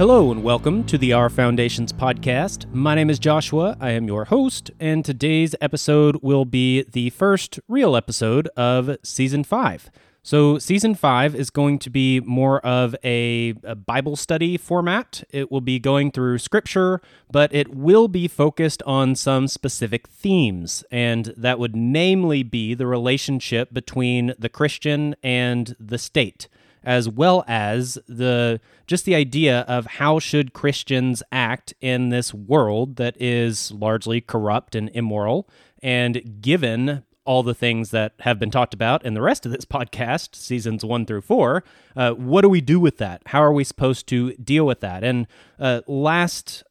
Hello and welcome to the Our Foundations podcast. My name is Joshua, I am your host, and today's episode will be the first real episode of Season 5. So Season 5 is going to be more of a Bible study format. It will be going through Scripture, but it will be focused on some specific themes, and that would namely be the relationship between the Christian and the state, as well as the idea of how should Christians act in this world that is largely corrupt and immoral, and given all the things that have been talked about in the rest of this podcast, seasons 1 through 4, what do we do with that? How are we supposed to deal with that? And last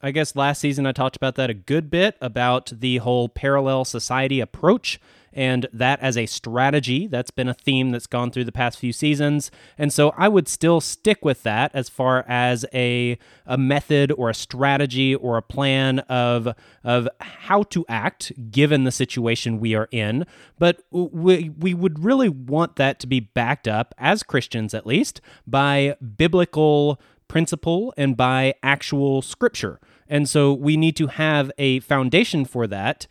season I talked about that a good bit, about the whole parallel society approach, and that as a strategy. That's been a theme that's gone through the past few seasons, and so I would still stick with that as far as a method or a strategy or a plan of how to act given the situation we are in, but we would really want that to be backed up, as Christians at least, by biblical principle and by actual Scripture. And so we need to have a foundation for that,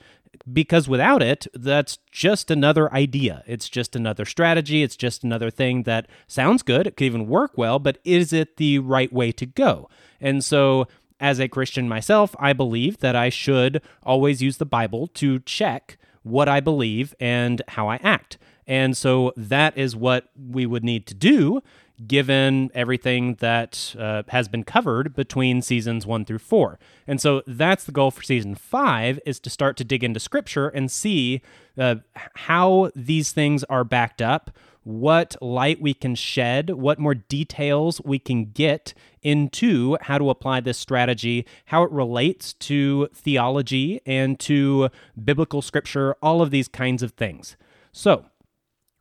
because without it, that's just another idea. It's just another strategy. It's just another thing that sounds good. It could even work well, but is it the right way to go? And so, as a Christian myself, I believe that I should always use the Bible to check what I believe and how I act. And so that is what we would need to do, given everything that has been covered between seasons 1 through 4. And so that's the goal for season 5, is to start to dig into Scripture and see how these things are backed up, what light we can shed, what more details we can get into how to apply this strategy, how it relates to theology and to biblical Scripture, all of these kinds of things. So,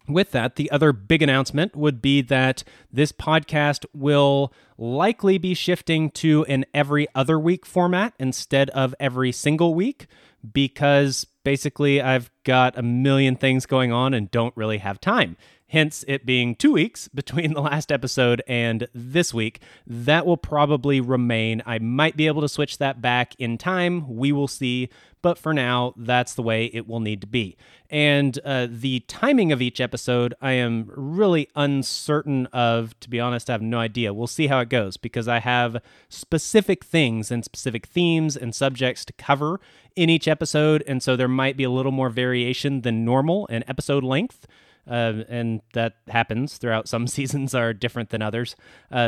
with that, the other big announcement would be that this podcast will likely be shifting to an every other week format instead of every single week, because basically I've got a million things going on and don't really have time. Hence, it being 2 weeks between the last episode and this week. That will probably remain. I might be able to switch that back in time. We will see. But for now, that's the way it will need to be. And the timing of each episode, I am really uncertain of. To be honest, I have no idea. We'll see how it goes, because I have specific things and specific themes and subjects to cover in each episode. And so there might be a little more variation than normal in episode length. And that happens throughout. Some seasons are different than others.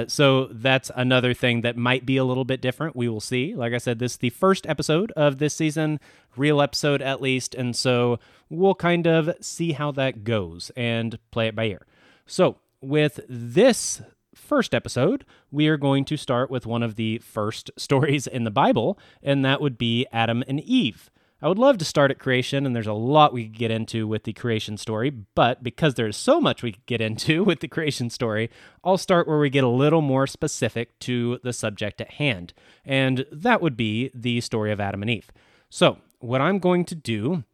So that's another thing that might be a little bit different. We will see. Like I said, this is the first episode of this season, real episode at least. And so we'll kind of see how that goes and play it by ear. So with this first episode, we are going to start with one of the first stories in the Bible, and that would be Adam and Eve. I would love to start at creation, and there's a lot we could get into with the creation story, but because there's so much we could get into with the creation story, I'll start where we get a little more specific to the subject at hand, and that would be the story of Adam and Eve. So what I'm going to do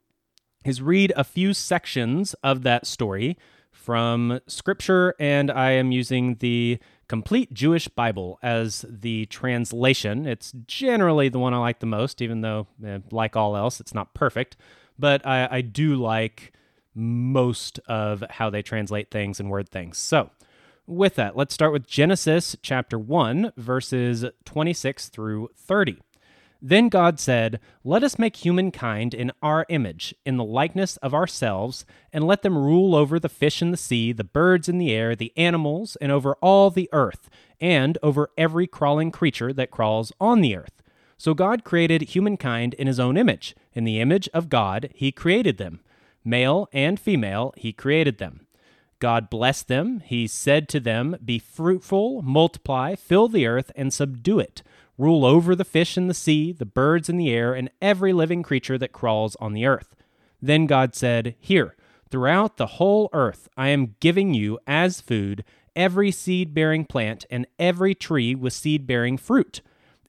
is read a few sections of that story from Scripture, and I am using the Complete Jewish Bible as the translation. It's generally the one I like the most, even though, like all else, it's not perfect. But I do like most of how they translate things and word things. So with that, let's start with Genesis chapter 1, verses 26 through 30. Then God said, "Let us make humankind in our image, in the likeness of ourselves, and let them rule over the fish in the sea, the birds in the air, the animals, and over all the earth, and over every crawling creature that crawls on the earth." So God created humankind in his own image. In the image of God, he created them. Male and female, he created them. God blessed them. He said to them, "Be fruitful, multiply, fill the earth, and subdue it. Rule over the fish in the sea, the birds in the air, and every living creature that crawls on the earth." Then God said, "Here, throughout the whole earth, I am giving you as food every seed-bearing plant and every tree with seed-bearing fruit,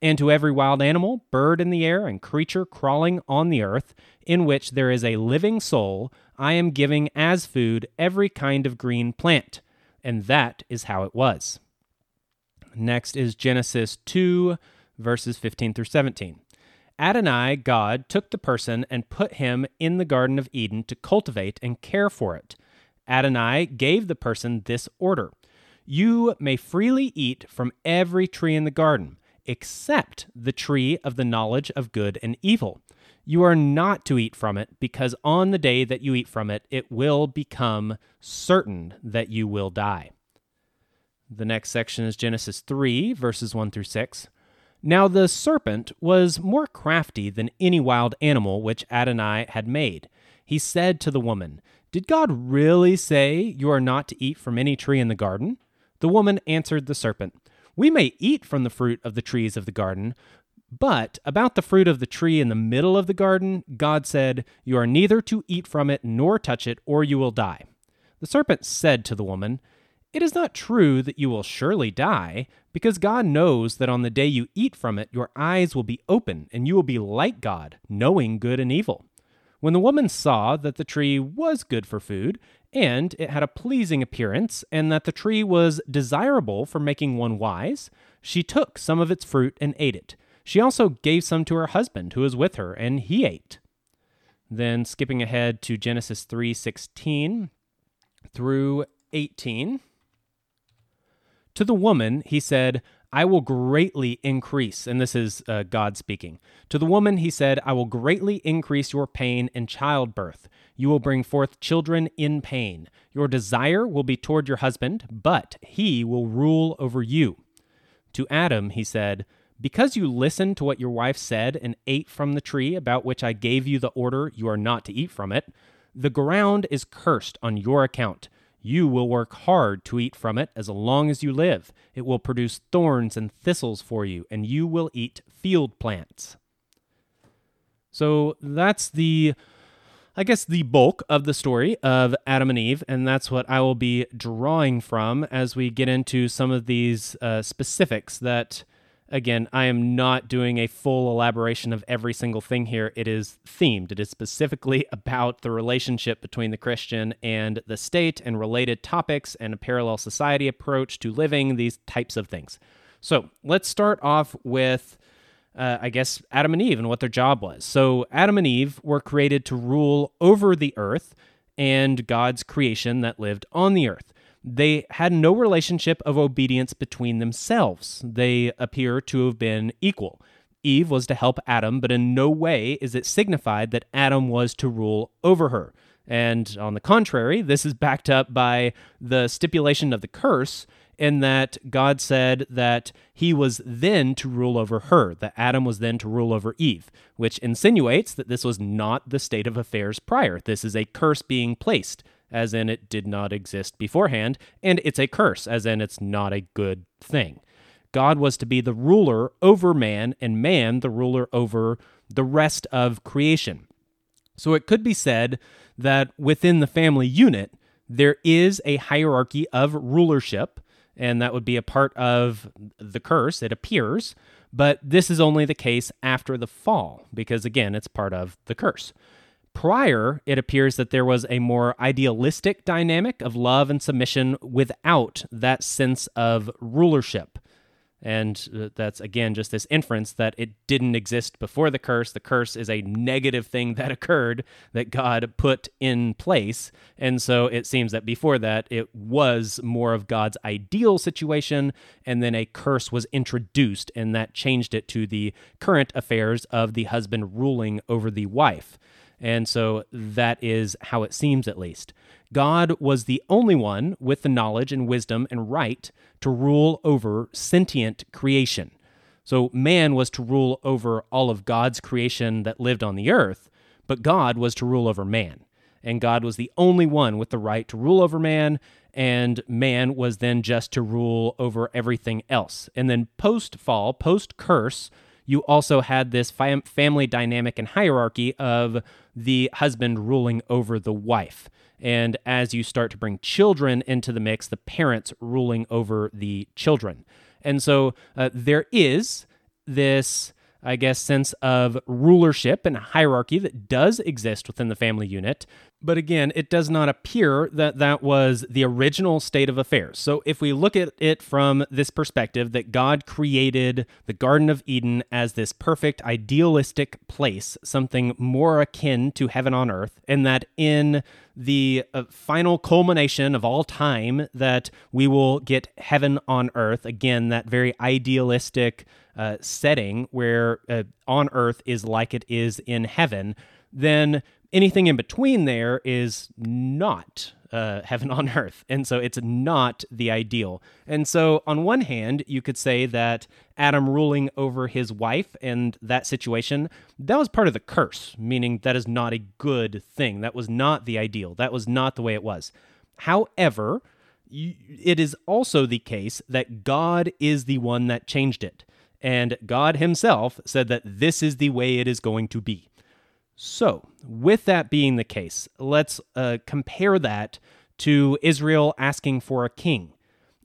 and to every wild animal, bird in the air, and creature crawling on the earth, in which there is a living soul, I am giving as food every kind of green plant." And that is how it was. Next is Genesis 2, verses 15 through 17. Adonai, God, took the person and put him in the Garden of Eden to cultivate and care for it. Adonai gave the person this order: "You may freely eat from every tree in the garden, except the tree of the knowledge of good and evil. You are not to eat from it, because on the day that you eat from it, it will become certain that you will die." The next section is Genesis 3, verses 1 through 6. Now the serpent was more crafty than any wild animal which Adonai had made. He said to the woman, "Did God really say you are not to eat from any tree in the garden?" The woman answered the serpent, "We may eat from the fruit of the trees of the garden, but about the fruit of the tree in the middle of the garden, God said, 'You are neither to eat from it nor touch it, or you will die.'" The serpent said to the woman, "It is not true that you will surely die, because God knows that on the day you eat from it, your eyes will be open, and you will be like God, knowing good and evil." When the woman saw that the tree was good for food, and it had a pleasing appearance, and that the tree was desirable for making one wise, she took some of its fruit and ate it. She also gave some to her husband, who was with her, and he ate. Then skipping ahead to Genesis 3:16 through 18. To the woman he said, "I will greatly increase," and this is God speaking. To the woman he said, "I will greatly increase your pain and childbirth. You will bring forth children in pain. Your desire will be toward your husband, but he will rule over you." To Adam he said, "Because you listened to what your wife said and ate from the tree about which I gave you the order, 'You are not to eat from it,' the ground is cursed on your account. You will work hard to eat from it as long as you live. It will produce thorns and thistles for you, and you will eat field plants." So that's the bulk of the story of Adam and Eve, and that's what I will be drawing from as we get into some of these specifics that... Again, I am not doing a full elaboration of every single thing here. It is themed. It is specifically about the relationship between the Christian and the state and related topics and a parallel society approach to living, these types of things. So let's start off with, Adam and Eve and what their job was. So Adam and Eve were created to rule over the earth and God's creation that lived on the earth. They had no relationship of obedience between themselves. They appear to have been equal. Eve was to help Adam, but in no way is it signified that Adam was to rule over her. And on the contrary, this is backed up by the stipulation of the curse in that God said that he was then to rule over her, that Adam was then to rule over Eve, which insinuates that this was not the state of affairs prior. This is a curse being placed, as in it did not exist beforehand, and it's a curse, as in it's not a good thing. God was to be the ruler over man, and man the ruler over the rest of creation. So it could be said that within the family unit, there is a hierarchy of rulership, and that would be a part of the curse, it appears, but this is only the case after the fall, because again, it's part of the curse. Prior, it appears that there was a more idealistic dynamic of love and submission without that sense of rulership. And that's, again, just this inference that it didn't exist before the curse. The curse is a negative thing that occurred that God put in place. And so it seems that before that, it was more of God's ideal situation, and then a curse was introduced, and that changed it to the current affairs of the husband ruling over the wife. And so that is how it seems, at least. God was the only one with the knowledge and wisdom and right to rule over sentient creation. So man was to rule over all of God's creation that lived on the earth, but God was to rule over man. And God was the only one with the right to rule over man, and man was then just to rule over everything else. And then post-fall, post-curse, you also had this family dynamic and hierarchy of the husband ruling over the wife. And as you start to bring children into the mix, the parents ruling over the children. And so there is this, sense of rulership and hierarchy that does exist within the family unit. But again, it does not appear that that was the original state of affairs. So if we look at it from this perspective, that God created the Garden of Eden as this perfect, idealistic place, something more akin to heaven on earth, and that in the final culmination of all time, that we will get heaven on earth. Again, that very idealistic setting where on earth is like it is in heaven. Then anything in between there is not heaven on earth. And so it's not the ideal. And so on one hand, you could say that Adam ruling over his wife and that situation, that was part of the curse, meaning that is not a good thing. That was not the ideal. That was not the way it was. However, it is also the case that God is the one that changed it. And God himself said that this is the way it is going to be. So, with that being the case, let's compare that to Israel asking for a king.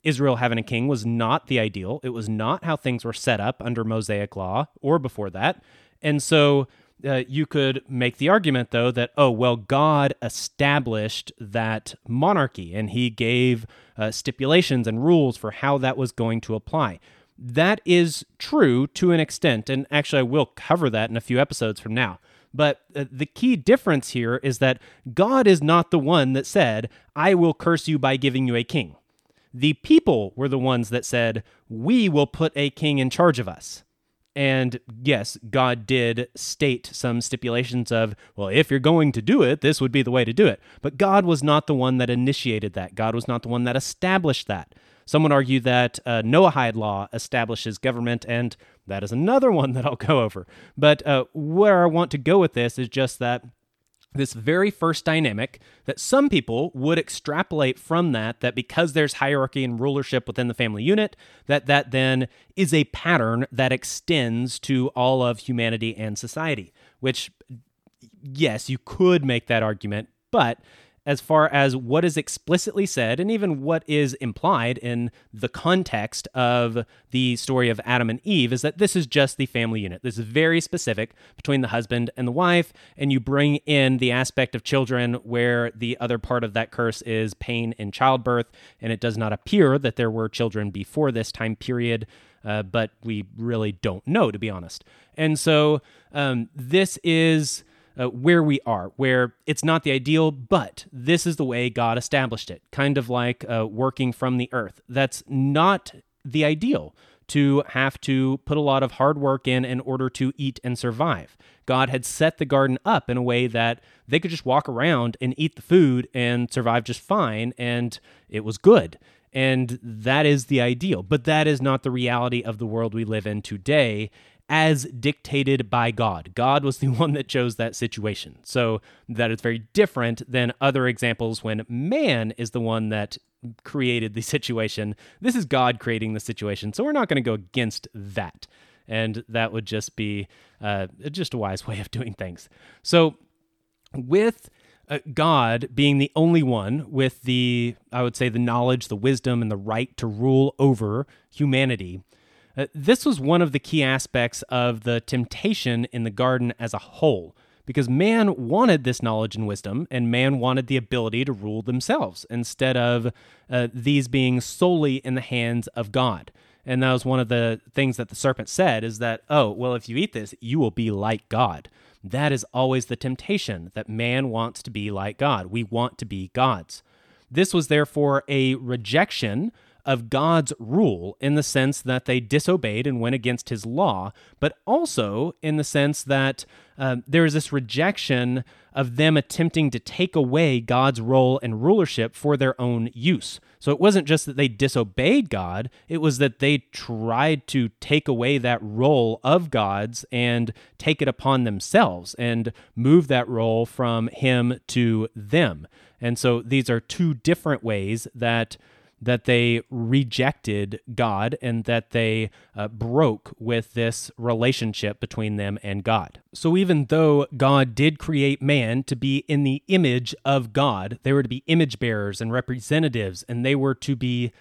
Israel having a king was not the ideal. It was not how things were set up under Mosaic law or before that. And so you could make the argument, though, that, oh, well, God established that monarchy and he gave stipulations and rules for how that was going to apply. That is true to an extent. And actually, I will cover that in a few episodes from now. But the key difference here is that God is not the one that said, I will curse you by giving you a king. The people were the ones that said, we will put a king in charge of us. And yes, God did state some stipulations of, well, if you're going to do it, this would be the way to do it. But God was not the one that initiated that. God was not the one that established that. Some would argue that Noahide Law establishes government, and that is another one that I'll go over. But where I want to go with this is just that this very first dynamic that some people would extrapolate from that because there's hierarchy and rulership within the family unit, that then is a pattern that extends to all of humanity and society, which, yes, you could make that argument, but as far as what is explicitly said and even what is implied in the context of the story of Adam and Eve is that this is just the family unit. This is very specific between the husband and the wife, and you bring in the aspect of children where the other part of that curse is pain in childbirth, and it does not appear that there were children before this time period. But we really don't know, to be honest. And so this is where we are, where it's not the ideal, but this is the way God established it, kind of like working from the earth. That's not the ideal, to have to put a lot of hard work in order to eat and survive. God had set the garden up in a way that they could just walk around and eat the food and survive just fine, and it was good. And that is the ideal, but that is not the reality of the world we live in today, as dictated by God. God was the one that chose that situation. So that is very different than other examples when man is the one that created the situation. This is God creating the situation, so we're not going to go against that. And that would just be just a wise way of doing things. So with God being the only one with the, I would say, the knowledge, the wisdom, and the right to rule over humanity, this was one of the key aspects of the temptation in the garden as a whole, because man wanted this knowledge and wisdom, and man wanted the ability to rule themselves instead of these being solely in the hands of God. And that was one of the things that the serpent said is that, oh, well, if you eat this, you will be like God. That is always the temptation, that man wants to be like God. We want to be gods. This was therefore a rejection of God's rule in the sense that they disobeyed and went against his law, but also in the sense that there is this rejection of them attempting to take away God's role and rulership for their own use. So it wasn't just that they disobeyed God, it was that they tried to take away that role of God's and take it upon themselves and move that role from him to them. And so these are two different ways that they rejected God and that they broke with this relationship between them and God. So even though God did create man to be in the image of God, they were to be image bearers and representatives, and they were to be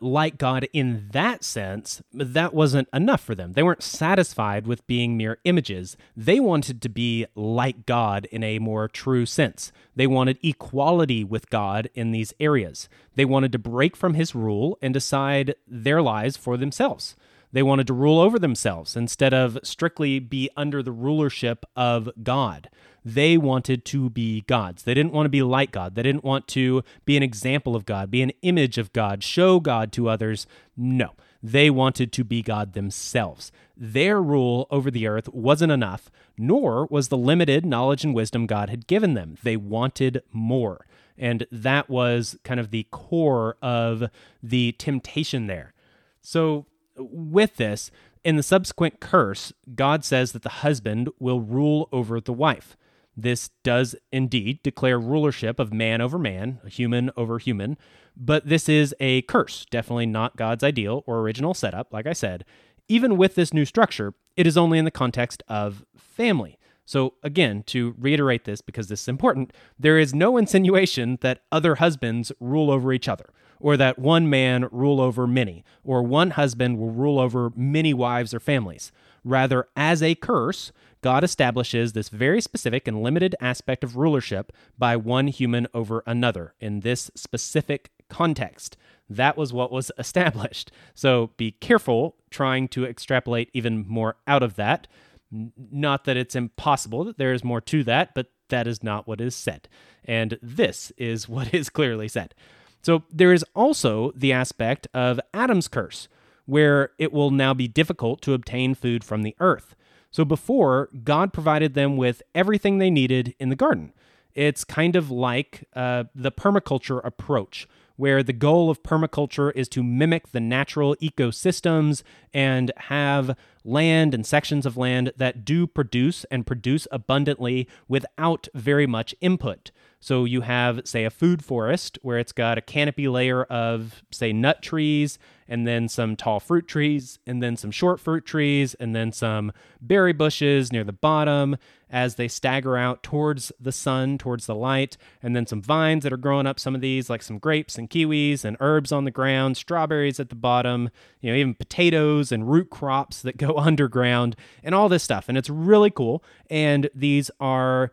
like God in that sense, that wasn't enough for them. They weren't satisfied with being mere images. They wanted to be like God in a more true sense. They wanted equality with God in these areas. They wanted to break from his rule and decide their lives for themselves. They wanted to rule over themselves instead of strictly be under the rulership of God. They wanted to be gods. They didn't want to be like God. They didn't want to be an example of God, be an image of God, show God to others. No, they wanted to be God themselves. Their rule over the earth wasn't enough, nor was the limited knowledge and wisdom God had given them. They wanted more. And that was kind of the core of the temptation there. So, with this, in the subsequent curse, God says that the husband will rule over the wife. This does indeed declare rulership of man over man, human over human, but this is a curse, definitely not God's ideal or original setup, like I said. Even with this new structure, it is only in the context of family. So again, to reiterate this, because this is important, there is no insinuation that other husbands rule over each other, or that one man rule over many, or one husband will rule over many wives or families. Rather, as a curse, God establishes this very specific and limited aspect of rulership by one human over another in this specific context. That was what was established. So be careful trying to extrapolate even more out of that. Not that it's impossible that there is more to that, but that is not what is said. And this is what is clearly said. So there is also the aspect of Adam's curse, where it will now be difficult to obtain food from the earth. So before, God provided them with everything they needed in the garden. It's kind of like the permaculture approach, where the goal of permaculture is to mimic the natural ecosystems and have land and sections of land that do produce and produce abundantly without very much input. So you have, say, a food forest where it's got a canopy layer of, say, nut trees, and then some tall fruit trees, and then some short fruit trees, and then some berry bushes near the bottom as they stagger out towards the sun, towards the light, and then some vines that are growing up some of these, like some grapes and kiwis and herbs on the ground, strawberries at the bottom, you know, even potatoes and root crops that go underground and all this stuff. And it's really cool. And these are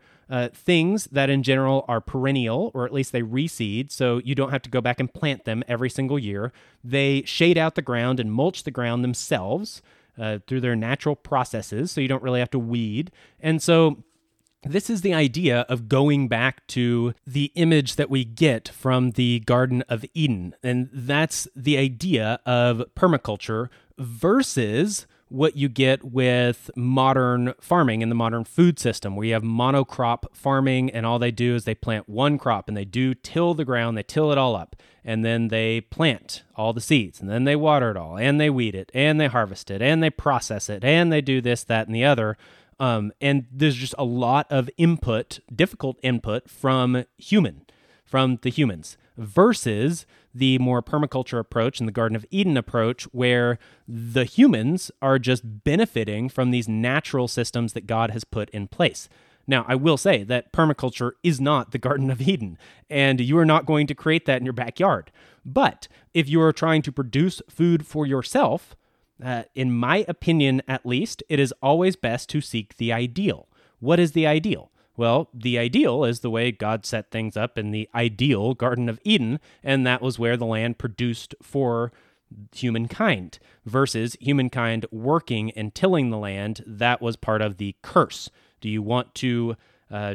things that in general are perennial, or at least they reseed, so you don't have to go back and plant them every single year. They shade out the ground and mulch the ground themselves through their natural processes, so you don't really have to weed. And so this is the idea of going back to the image that we get from the Garden of Eden. And that's the idea of permaculture versus what you get with modern farming and the modern food system, where you have monocrop farming and all they do is they plant one crop and they do till the ground, they till it all up, and then they plant all the seeds, and then they water it all, and they weed it, and they harvest it, and they process it, and they do this, that, and the other. And there's just a lot of input, difficult input from the humans, versus the more permaculture approach and the Garden of Eden approach, where the humans are just benefiting from these natural systems that God has put in place. Now, I will say that permaculture is not the Garden of Eden, and you are not going to create that in your backyard. But if you are trying to produce food for yourself, in my opinion at least, it is always best to seek the ideal. What is the ideal? Well, the ideal is the way God set things up in the ideal Garden of Eden, and that was where the land produced for humankind, versus humankind working and tilling the land. That was part of the curse. Do you want to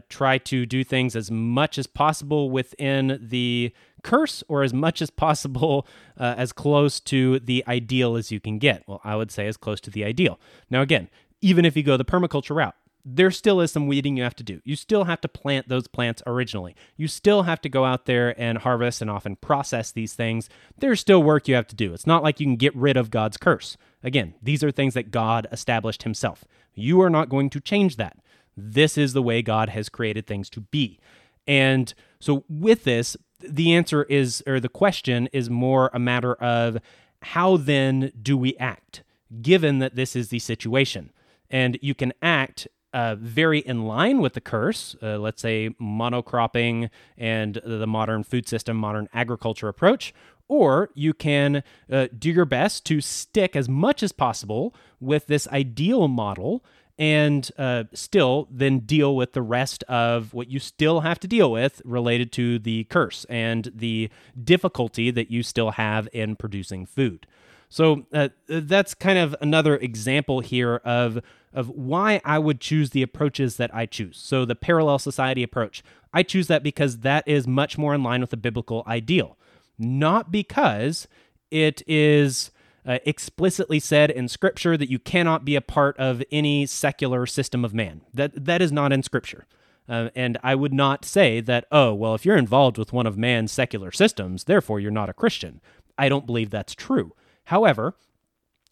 try to do things as much as possible within the curse, or as much as possible as close to the ideal as you can get? Well, I would say as close to the ideal. Now, again, even if you go the permaculture route, there still is some weeding you have to do. You still have to plant those plants originally. You still have to go out there and harvest and often process these things. There's still work you have to do. It's not like you can get rid of God's curse. Again, these are things that God established himself. You are not going to change that. This is the way God has created things to be. And so with this, the answer is, or the question is more a matter of how then do we act, given that this is the situation? And you can act very in line with the curse, let's say monocropping and the modern food system, modern agriculture approach, or you can do your best to stick as much as possible with this ideal model and still then deal with the rest of what you still have to deal with related to the curse and the difficulty that you still have in producing food. So that's kind of another example here of why I would choose the approaches that I choose. So the parallel society approach, I choose that because that is much more in line with the biblical ideal, not because it is explicitly said in Scripture that you cannot be a part of any secular system of man. That is not in Scripture. And I would not say that, oh, well, if you're involved with one of man's secular systems, therefore you're not a Christian. I don't believe that's true. However,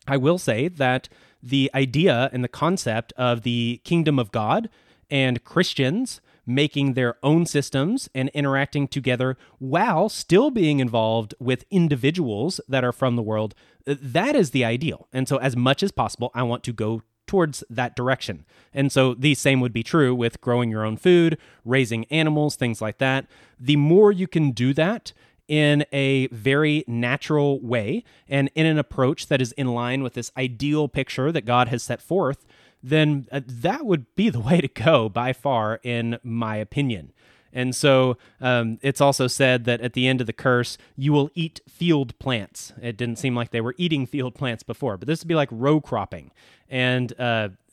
I will say that the idea and the concept of the kingdom of God and Christians making their own systems and interacting together while still being involved with individuals that are from the world, that is the ideal. And so as much as possible, I want to go towards that direction. And so the same would be true with growing your own food, raising animals, things like that. The more you can do that in a very natural way and in an approach that is in line with this ideal picture that God has set forth, then that would be the way to go by far, in my opinion. And so it's also said that at the end of the curse, you will eat field plants. It didn't seem like they were eating field plants before, but this would be like row cropping. And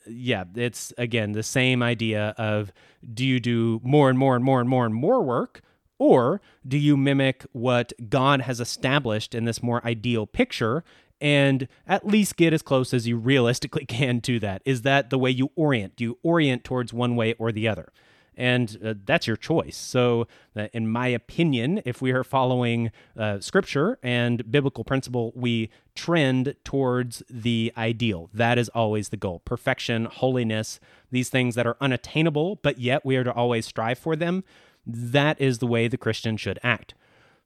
yeah, it's, again, the same idea of, do you do more and more and more and more and more work, or do you mimic what God has established in this more ideal picture and at least get as close as you realistically can to that? Is that the way you orient? Do you orient towards one way or the other? And that's your choice. So in my opinion, if we are following Scripture and biblical principle, we trend towards the ideal. That is always the goal. Perfection, holiness, these things that are unattainable, but yet we are to always strive for them. That is the way the Christian should act.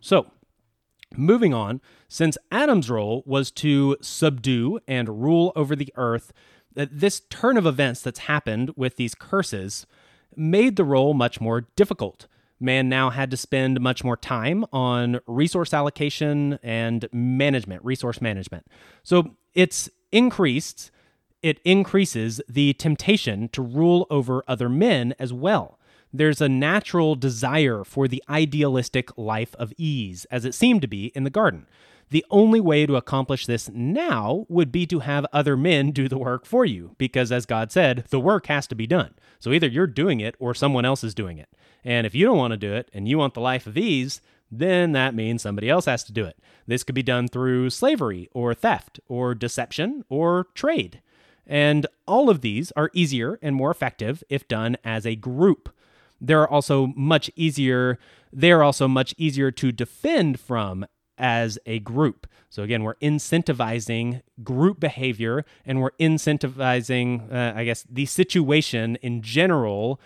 So, moving on, since Adam's role was to subdue and rule over the earth, this turn of events that's happened with these curses made the role much more difficult. Man now had to spend much more time on resource allocation and management, resource management. So it increases the temptation to rule over other men as well. There's a natural desire for the idealistic life of ease, as it seemed to be in the garden. The only way to accomplish this now would be to have other men do the work for you, because as God said, the work has to be done. So either you're doing it or someone else is doing it. And if you don't want to do it and you want the life of ease, then that means somebody else has to do it. This could be done through slavery or theft or deception or trade. And all of these are easier and more effective if done as a group. They are also much easier to defend from as a group. So again, we're incentivizing group behavior, and we're incentivizing, the situation in general,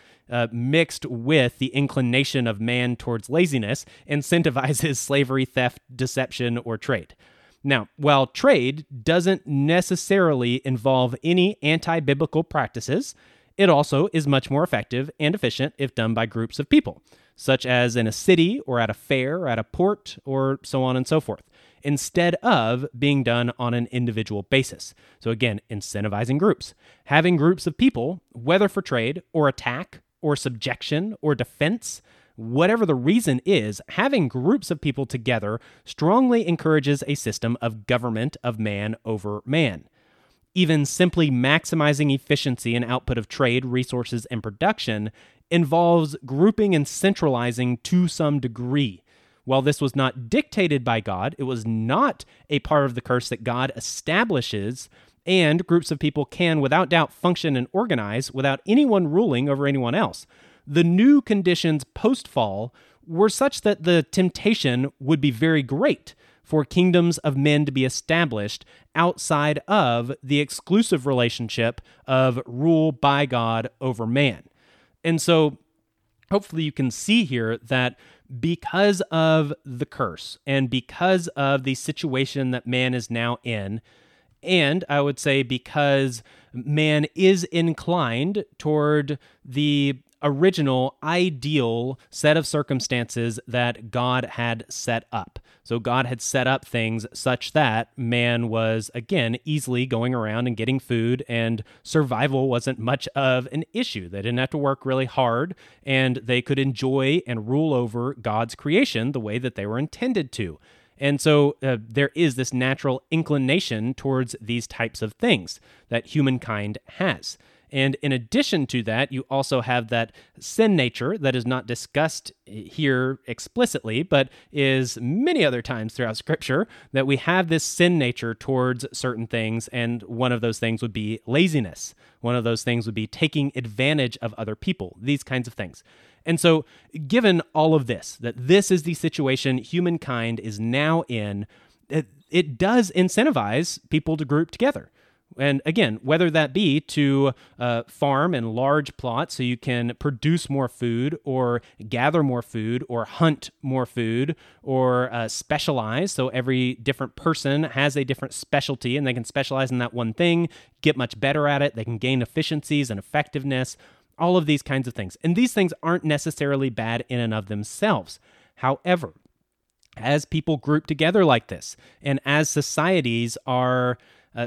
mixed with the inclination of man towards laziness, incentivizes slavery, theft, deception, or trade. Now, while trade doesn't necessarily involve any anti-biblical practices, it also is much more effective and efficient if done by groups of people, such as in a city or at a fair or at a port or so on and so forth, instead of being done on an individual basis. So again, incentivizing groups. Having groups of people, whether for trade or attack or subjection or defense, whatever the reason is, having groups of people together strongly encourages a system of government of man over man. Even simply maximizing efficiency and output of trade, resources, and production involves grouping and centralizing to some degree. While this was not dictated by God, it was not a part of the curse that God establishes, and groups of people can, without doubt, function and organize without anyone ruling over anyone else. The new conditions post-fall were such that the temptation would be very great for kingdoms of men to be established outside of the exclusive relationship of rule by God over man. And so hopefully you can see here that because of the curse and because of the situation that man is now in, and I would say because man is inclined toward the original, ideal set of circumstances that God had set up. So God had set up things such that man was, again, easily going around and getting food, and survival wasn't much of an issue. They didn't have to work really hard, and they could enjoy and rule over God's creation the way that they were intended to. And so there is this natural inclination towards these types of things that humankind has. And in addition to that, you also have that sin nature that is not discussed here explicitly, but is many other times throughout Scripture that we have this sin nature towards certain things, and one of those things would be laziness. One of those things would be taking advantage of other people, these kinds of things. And so given all of this, that this is the situation humankind is now in, it does incentivize people to group together. And again, whether that be to farm in large plots so you can produce more food, or gather more food, or hunt more food, or specialize, so every different person has a different specialty and they can specialize in that one thing, get much better at it, they can gain efficiencies and effectiveness, all of these kinds of things. And these things aren't necessarily bad in and of themselves. However, as people group together like this, and as societies are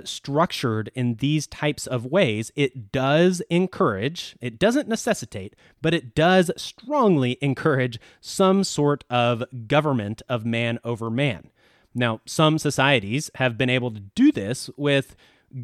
structured in these types of ways, it does encourage, it doesn't necessitate, but it does strongly encourage some sort of government of man over man. Now, some societies have been able to do this with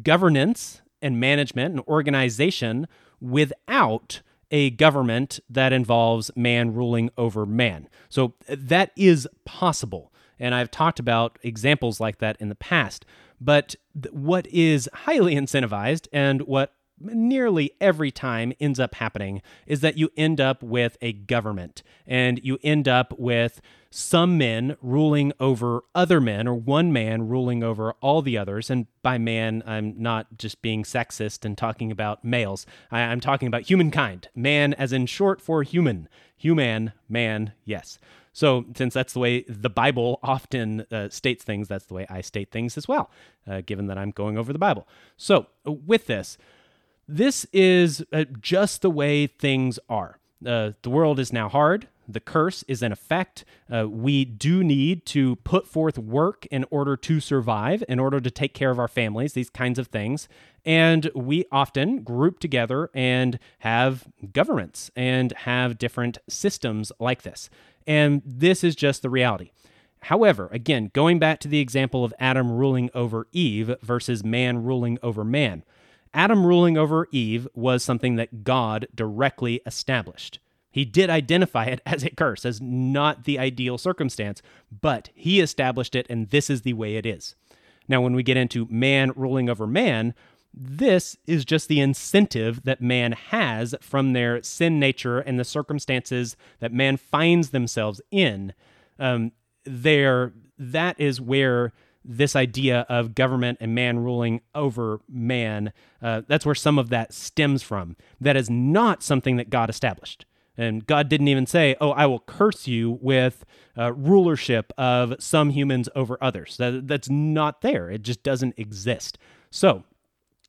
governance and management and organization without a government that involves man ruling over man. So that is possible. And I've talked about examples like that in the past. But what is highly incentivized, and what nearly every time ends up happening, is that you end up with a government, and you end up with some men ruling over other men, or one man ruling over all the others. And by man, I'm not just being sexist and talking about males. I'm talking about humankind. Man as in short for human. Human, man, yes. So since that's the way the Bible often states things, that's the way I state things as well, given that I'm going over the Bible. So with this is just the way things are. The world is now hard. The curse is in effect. We do need to put forth work in order to survive, in order to take care of our families, these kinds of things. And we often group together and have governments and have different systems like this. And this is just the reality. However, again, going back to the example of Adam ruling over Eve versus man ruling over man, Adam ruling over Eve was something that God directly established. He did identify it as a curse, as not the ideal circumstance, but he established it, and this is the way it is. Now, when we get into man ruling over man, this is just the incentive that man has from their sin nature and the circumstances that man finds themselves in. That is where this idea of government and man ruling over man, that's where some of that stems from. That is not something that God established. And God didn't even say, oh, I will curse you with rulership of some humans over others. That's not there. It just doesn't exist. So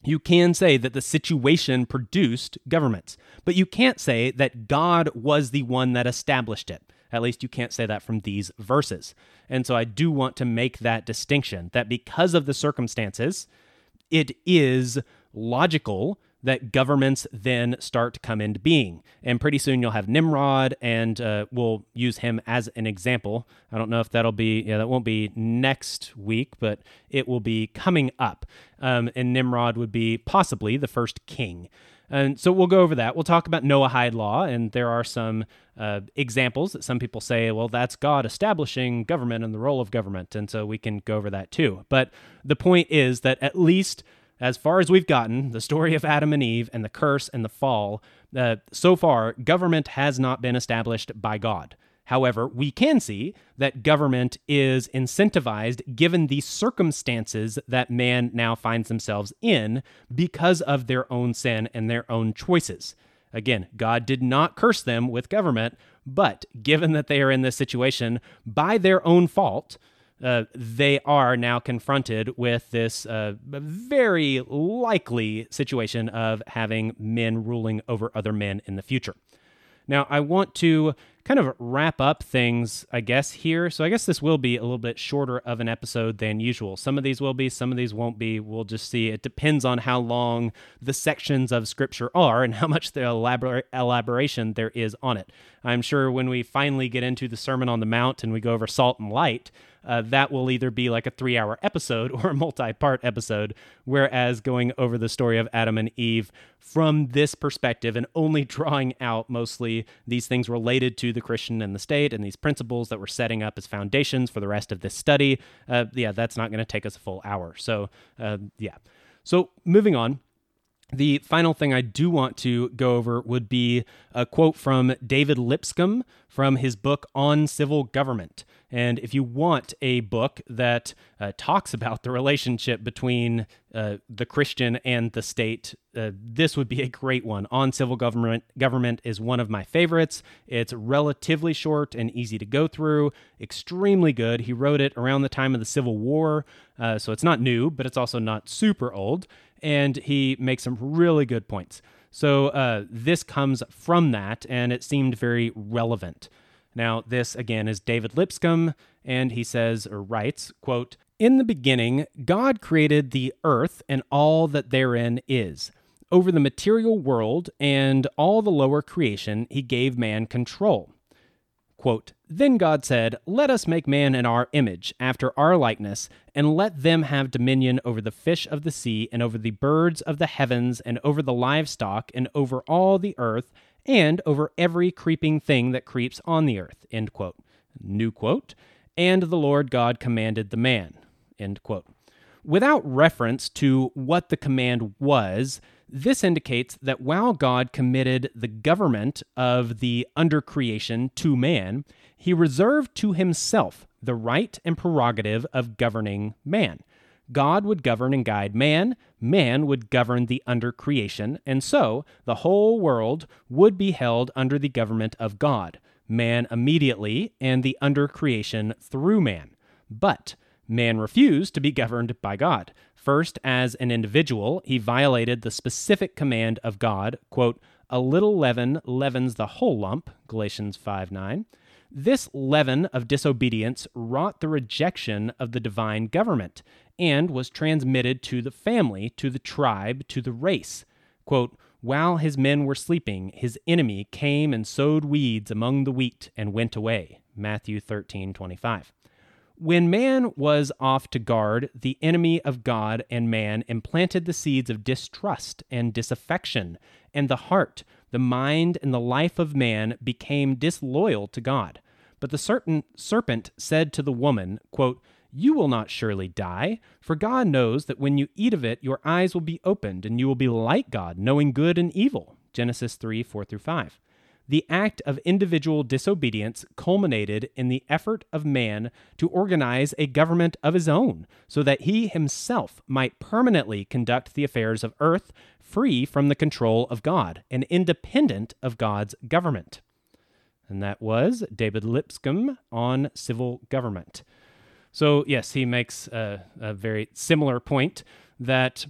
you can say that the situation produced governments, but you can't say that God was the one that established it. At least you can't say that from these verses. And so I do want to make that distinction, that because of the circumstances, it is logical that governments then start to come into being. And pretty soon you'll have Nimrod, and we'll use him as an example. I don't know if that won't be next week, but it will be coming up. And Nimrod would be possibly the first king. And so we'll go over that. We'll talk about Noahide Law, and there are some examples that some people say, well, that's God establishing government and the role of government, and so we can go over that too. But the point is that at least as far as we've gotten, the story of Adam and Eve and the curse and the fall, so far, government has not been established by God. However, we can see that government is incentivized given the circumstances that man now finds themselves in because of their own sin and their own choices. Again, God did not curse them with government, but given that they are in this situation by their own fault, they are now confronted with this very likely situation of having men ruling over other men in the future. Now, I want to kind of wrap up things, I guess, here. So I guess this will be a little bit shorter of an episode than usual. Some of these will be, some of these won't be. We'll just see. It depends on how long the sections of Scripture are and how much the elaboration there is on it. I'm sure when we finally get into the Sermon on the Mount and we go over salt and light, that will either be like a 3-hour episode or a multi-part episode, whereas going over the story of Adam and Eve from this perspective and only drawing out mostly these things related to the Christian and the state and these principles that we're setting up as foundations for the rest of this study, that's not going to take us a full hour. So moving on. The final thing I do want to go over would be a quote from David Lipscomb from his book On Civil Government. And if you want a book that talks about the relationship between the Christian and the state, this would be a great one. On Civil Government is one of my favorites. It's relatively short and easy to go through, extremely good. He wrote it around the time of the Civil War, so it's not new, but it's also not super old. And he makes some really good points. So this comes from that, and it seemed very relevant. Now, this, again, is David Lipscomb, and he says, or writes, quote, "In the beginning, God created the earth and all that therein is. Over the material world and all the lower creation, he gave man control. Quote, then God said, let us make man in our image, after our likeness, and let them have dominion over the fish of the sea, and over the birds of the heavens, and over the livestock, and over all the earth, and over every creeping thing that creeps on the earth." End quote. New quote. "And the Lord God commanded the man." End quote. Without reference to what the command was, this indicates that while God committed the government of the undercreation to man, he reserved to himself the right and prerogative of governing man. God would govern and guide man, man would govern the undercreation, and so the whole world would be held under the government of God, man immediately, and the undercreation through man. But man refused to be governed by God. First, as an individual, he violated the specific command of God, quote, "A little leaven leavens the whole lump," Galatians 5:9. This leaven of disobedience wrought the rejection of the divine government and was transmitted to the family, to the tribe, to the race. Quote, "While his men were sleeping, his enemy came and sowed weeds among the wheat and went away." Matthew 13:25. When man was off to guard, the enemy of God and man implanted the seeds of distrust and disaffection, and the heart, the mind, and the life of man became disloyal to God. But the serpent said to the woman, quote, "You will not surely die, for God knows that when you eat of it, your eyes will be opened, and you will be like God, knowing good and evil." Genesis 3:4-5. The act of individual disobedience culminated in the effort of man to organize a government of his own so that he himself might permanently conduct the affairs of earth free from the control of God and independent of God's government. And that was David Lipscomb on Civil Government. So yes, he makes a very similar point that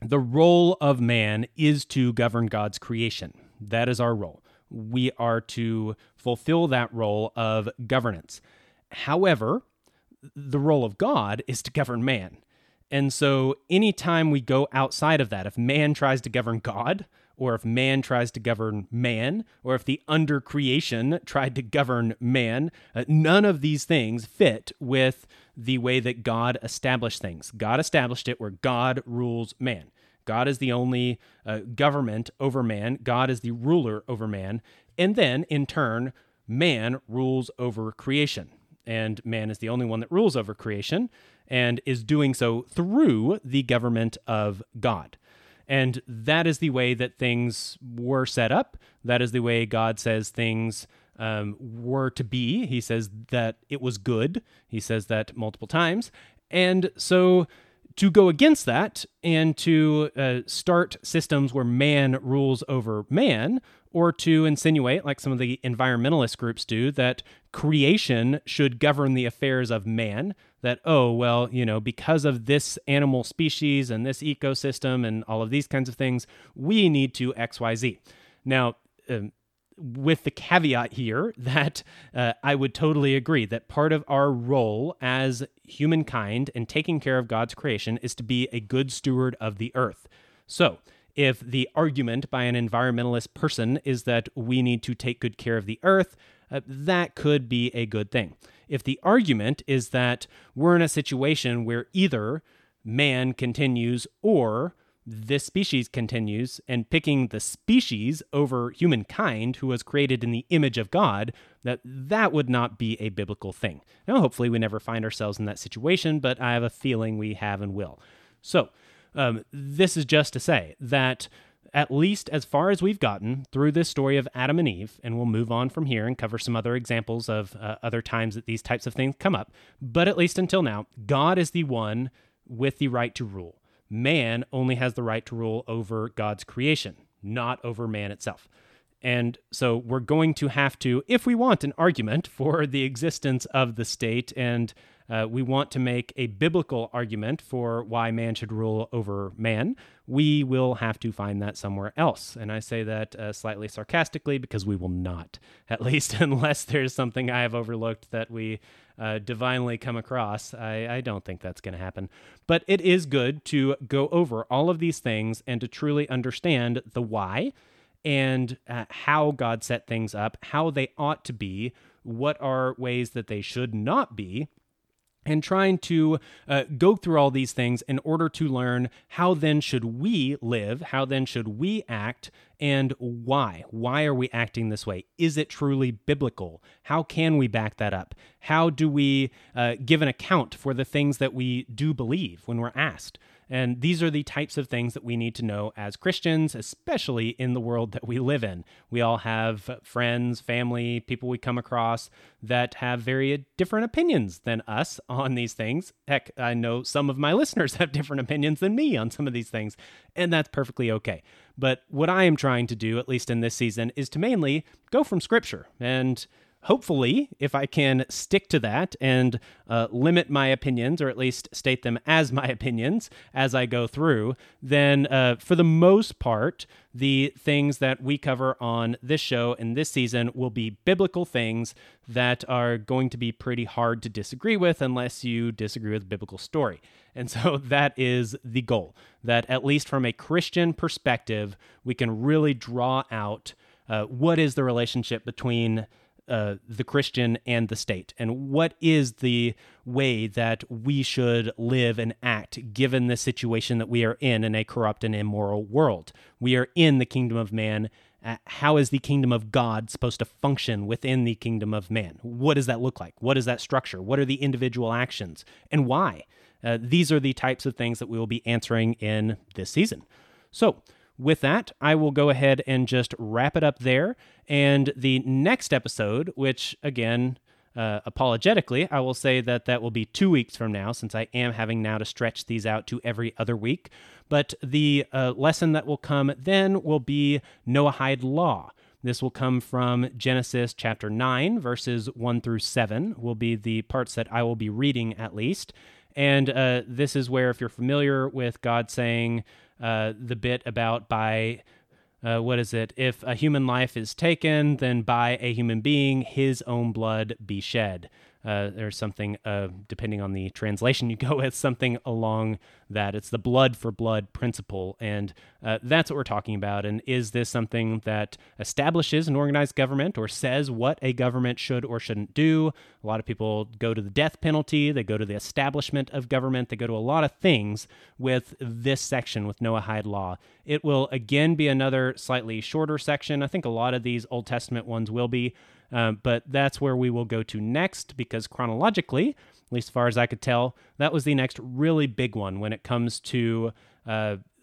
the role of man is to govern God's creation. That is our role. We are to fulfill that role of governance. However, the role of God is to govern man. And so anytime we go outside of that, if man tries to govern God, or if man tries to govern man, or if the undercreation tried to govern man, none of these things fit with the way that God established things. God established it where God rules man. God is the only government over man. God is the ruler over man. And then, in turn, man rules over creation. And man is the only one that rules over creation and is doing so through the government of God. And that is the way that things were set up. That is the way God says things were to be. He says that it was good. He says that multiple times. And so to go against that and to start systems where man rules over man, or to insinuate, like some of the environmentalist groups do, that creation should govern the affairs of man, that, oh, well, you know, because of this animal species and this ecosystem and all of these kinds of things, we need to XYZ. Now, with the caveat here that I would totally agree that part of our role as humankind and taking care of God's creation is to be a good steward of the earth. So if the argument by an environmentalist person is that we need to take good care of the earth, that could be a good thing. If the argument is that we're in a situation where either man continues or this species continues, and picking the species over humankind who was created in the image of God, that would not be a biblical thing. Now, hopefully we never find ourselves in that situation, but I have a feeling we have and will. So this is just to say that at least as far as we've gotten through this story of Adam and Eve, and we'll move on from here and cover some other examples of other times that these types of things come up, but at least until now, God is the one with the right to rule. Man only has the right to rule over God's creation, not over man itself. And so we're going to have to, if we want an argument for the existence of the state and we want to make a biblical argument for why man should rule over man, we will have to find that somewhere else. And I say that slightly sarcastically because we will not, at least unless there's something I have overlooked that we divinely come across. I don't think that's going to happen. But it is good to go over all of these things and to truly understand the why and how God set things up, how they ought to be, what are ways that they should not be, and trying to go through all these things in order to learn how then should we live, how then should we act, and why. Why are we acting this way? Is it truly biblical? How can we back that up? How do we give an account for the things that we do believe when we're asked? And these are the types of things that we need to know as Christians, especially in the world that we live in. We all have friends, family, people we come across that have very different opinions than us on these things. Heck, I know some of my listeners have different opinions than me on some of these things, and that's perfectly okay. But what I am trying to do, at least in this season, is to mainly go from Scripture and hopefully, if I can stick to that and limit my opinions, or at least state them as my opinions as I go through, then for the most part, the things that we cover on this show and this season will be biblical things that are going to be pretty hard to disagree with unless you disagree with biblical story. And so that is the goal, that at least from a Christian perspective, we can really draw out what is the relationship between the Christian and the state, and what is the way that we should live and act given the situation that we are in a corrupt and immoral world. We are in the kingdom of man. How is the kingdom of God supposed to function within the kingdom of man? What does that look like? What is that structure? What are the individual actions, and why? These are the types of things that we will be answering in this season. So, with that, I will go ahead and just wrap it up there. And the next episode, which again, apologetically, I will say that will be 2 weeks from now, since I am having now to stretch these out to every other week. But the lesson that will come then will be Noahide Law. This will come from Genesis chapter 9, verses 1 through 7, will be the parts that I will be reading at least. And this is where, if you're familiar with God saying the bit about if a human life is taken, then by a human being, his own blood be shed. There's something, depending on the translation you go with, something along that. It's the blood for blood principle, and that's what we're talking about. And is this something that establishes an organized government or says what a government should or shouldn't do? A lot of people go to the death penalty. They go to the establishment of government. They go to a lot of things with this section, with Noahide Law. It will, again, be another slightly shorter section. I think a lot of these Old Testament ones will be. But that's where we will go to next, because chronologically, at least as far as I could tell, that was the next really big one when it comes to,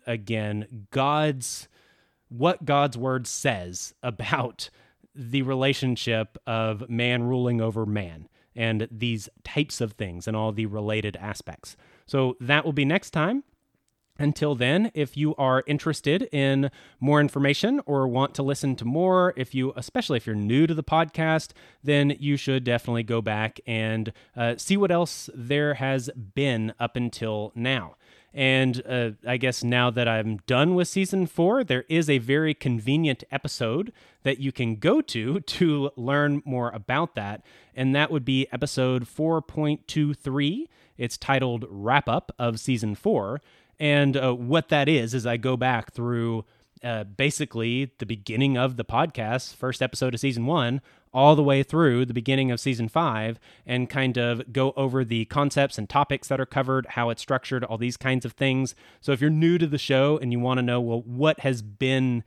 again, what God's word says about the relationship of man ruling over man and these types of things and all the related aspects. So that will be next time. Until then, if you are interested in more information or want to listen to more, especially if you're new to the podcast, then you should definitely go back and see what else there has been up until now. And I guess now that I'm done with season 4, there is a very convenient episode that you can go to learn more about that. And that would be episode 4.23. It's titled Wrap Up of Season 4. And what that is I go back through basically the beginning of the podcast, first episode of season 1, all the way through the beginning of season 5, and kind of go over the concepts and topics that are covered, how it's structured, all these kinds of things. So if you're new to the show and you want to know, well, what has been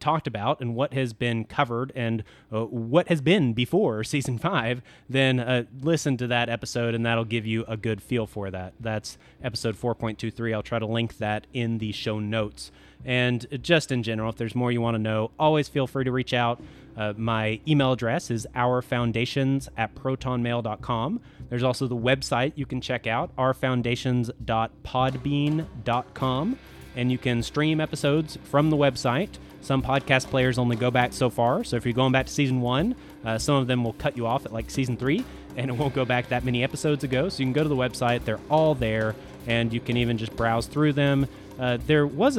talked about and what has been covered and what has been before season 5, then listen to that episode and that'll give you a good feel for that. That's episode 4.23. I'll try to link that in the show notes. And just in general, if there's more you want to know, always feel free to reach out. My email address is ourfoundations@protonmail.com. There's also the website you can check out, ourfoundations.podbean.com. And you can stream episodes from the website. Some podcast players only go back so far. So if you're going back to season 1, some of them will cut you off at like season 3, and it won't go back that many episodes ago. So you can go to the website. They're all there, and you can even just browse through them. There is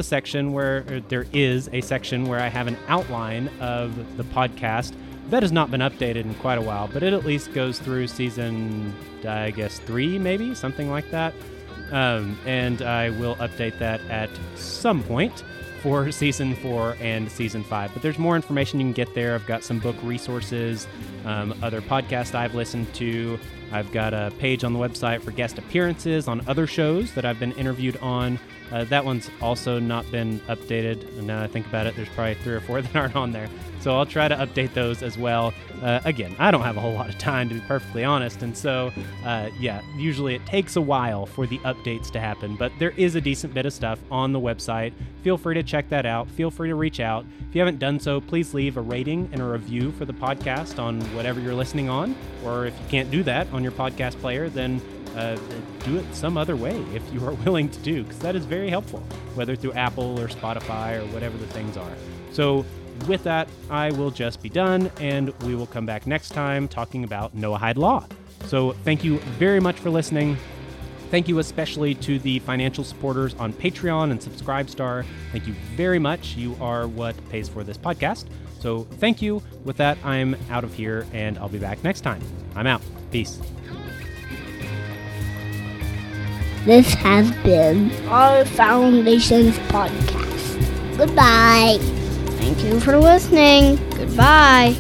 a section where I have an outline of the podcast that has not been updated in quite a while, but it at least goes through season, 3, maybe, something like that. And I will update that at some point for season 4 and season 5. But there's more information you can get there. I've got some book resources, other podcasts I've listened to. I've got a page on the website for guest appearances on other shows that I've been interviewed on. That one's also not been updated. And now that I think about it, there's probably 3 or 4 that aren't on there. So I'll try to update those as well. Again, I don't have a whole lot of time, to be perfectly honest. And so, usually it takes a while for the updates to happen. But there is a decent bit of stuff on the website. Feel free to check that out. Feel free to reach out. If you haven't done so, please leave a rating and a review for the podcast on whatever you're listening on. Or if you can't do that on your podcast player, then do it some other way if you are willing to do, because that is very helpful, whether through Apple or Spotify or whatever the things are. So with that, I will just be done, and we will come back next time talking about Noahide Law. So thank you very much for listening. Thank you especially to the financial supporters on Patreon and Subscribestar. Thank you very much. You are what pays for this podcast. So thank you. With that, I'm out of here, and I'll be back next time. I'm out. Peace. This has been Our Foundations Podcast. Goodbye. Thank you for listening. Goodbye.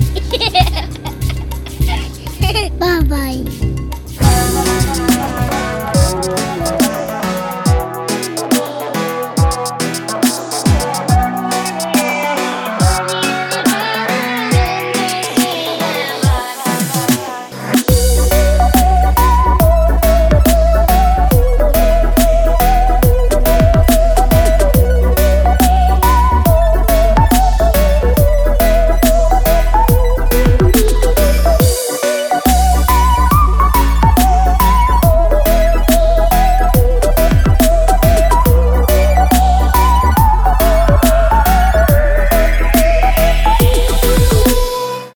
Bye-bye.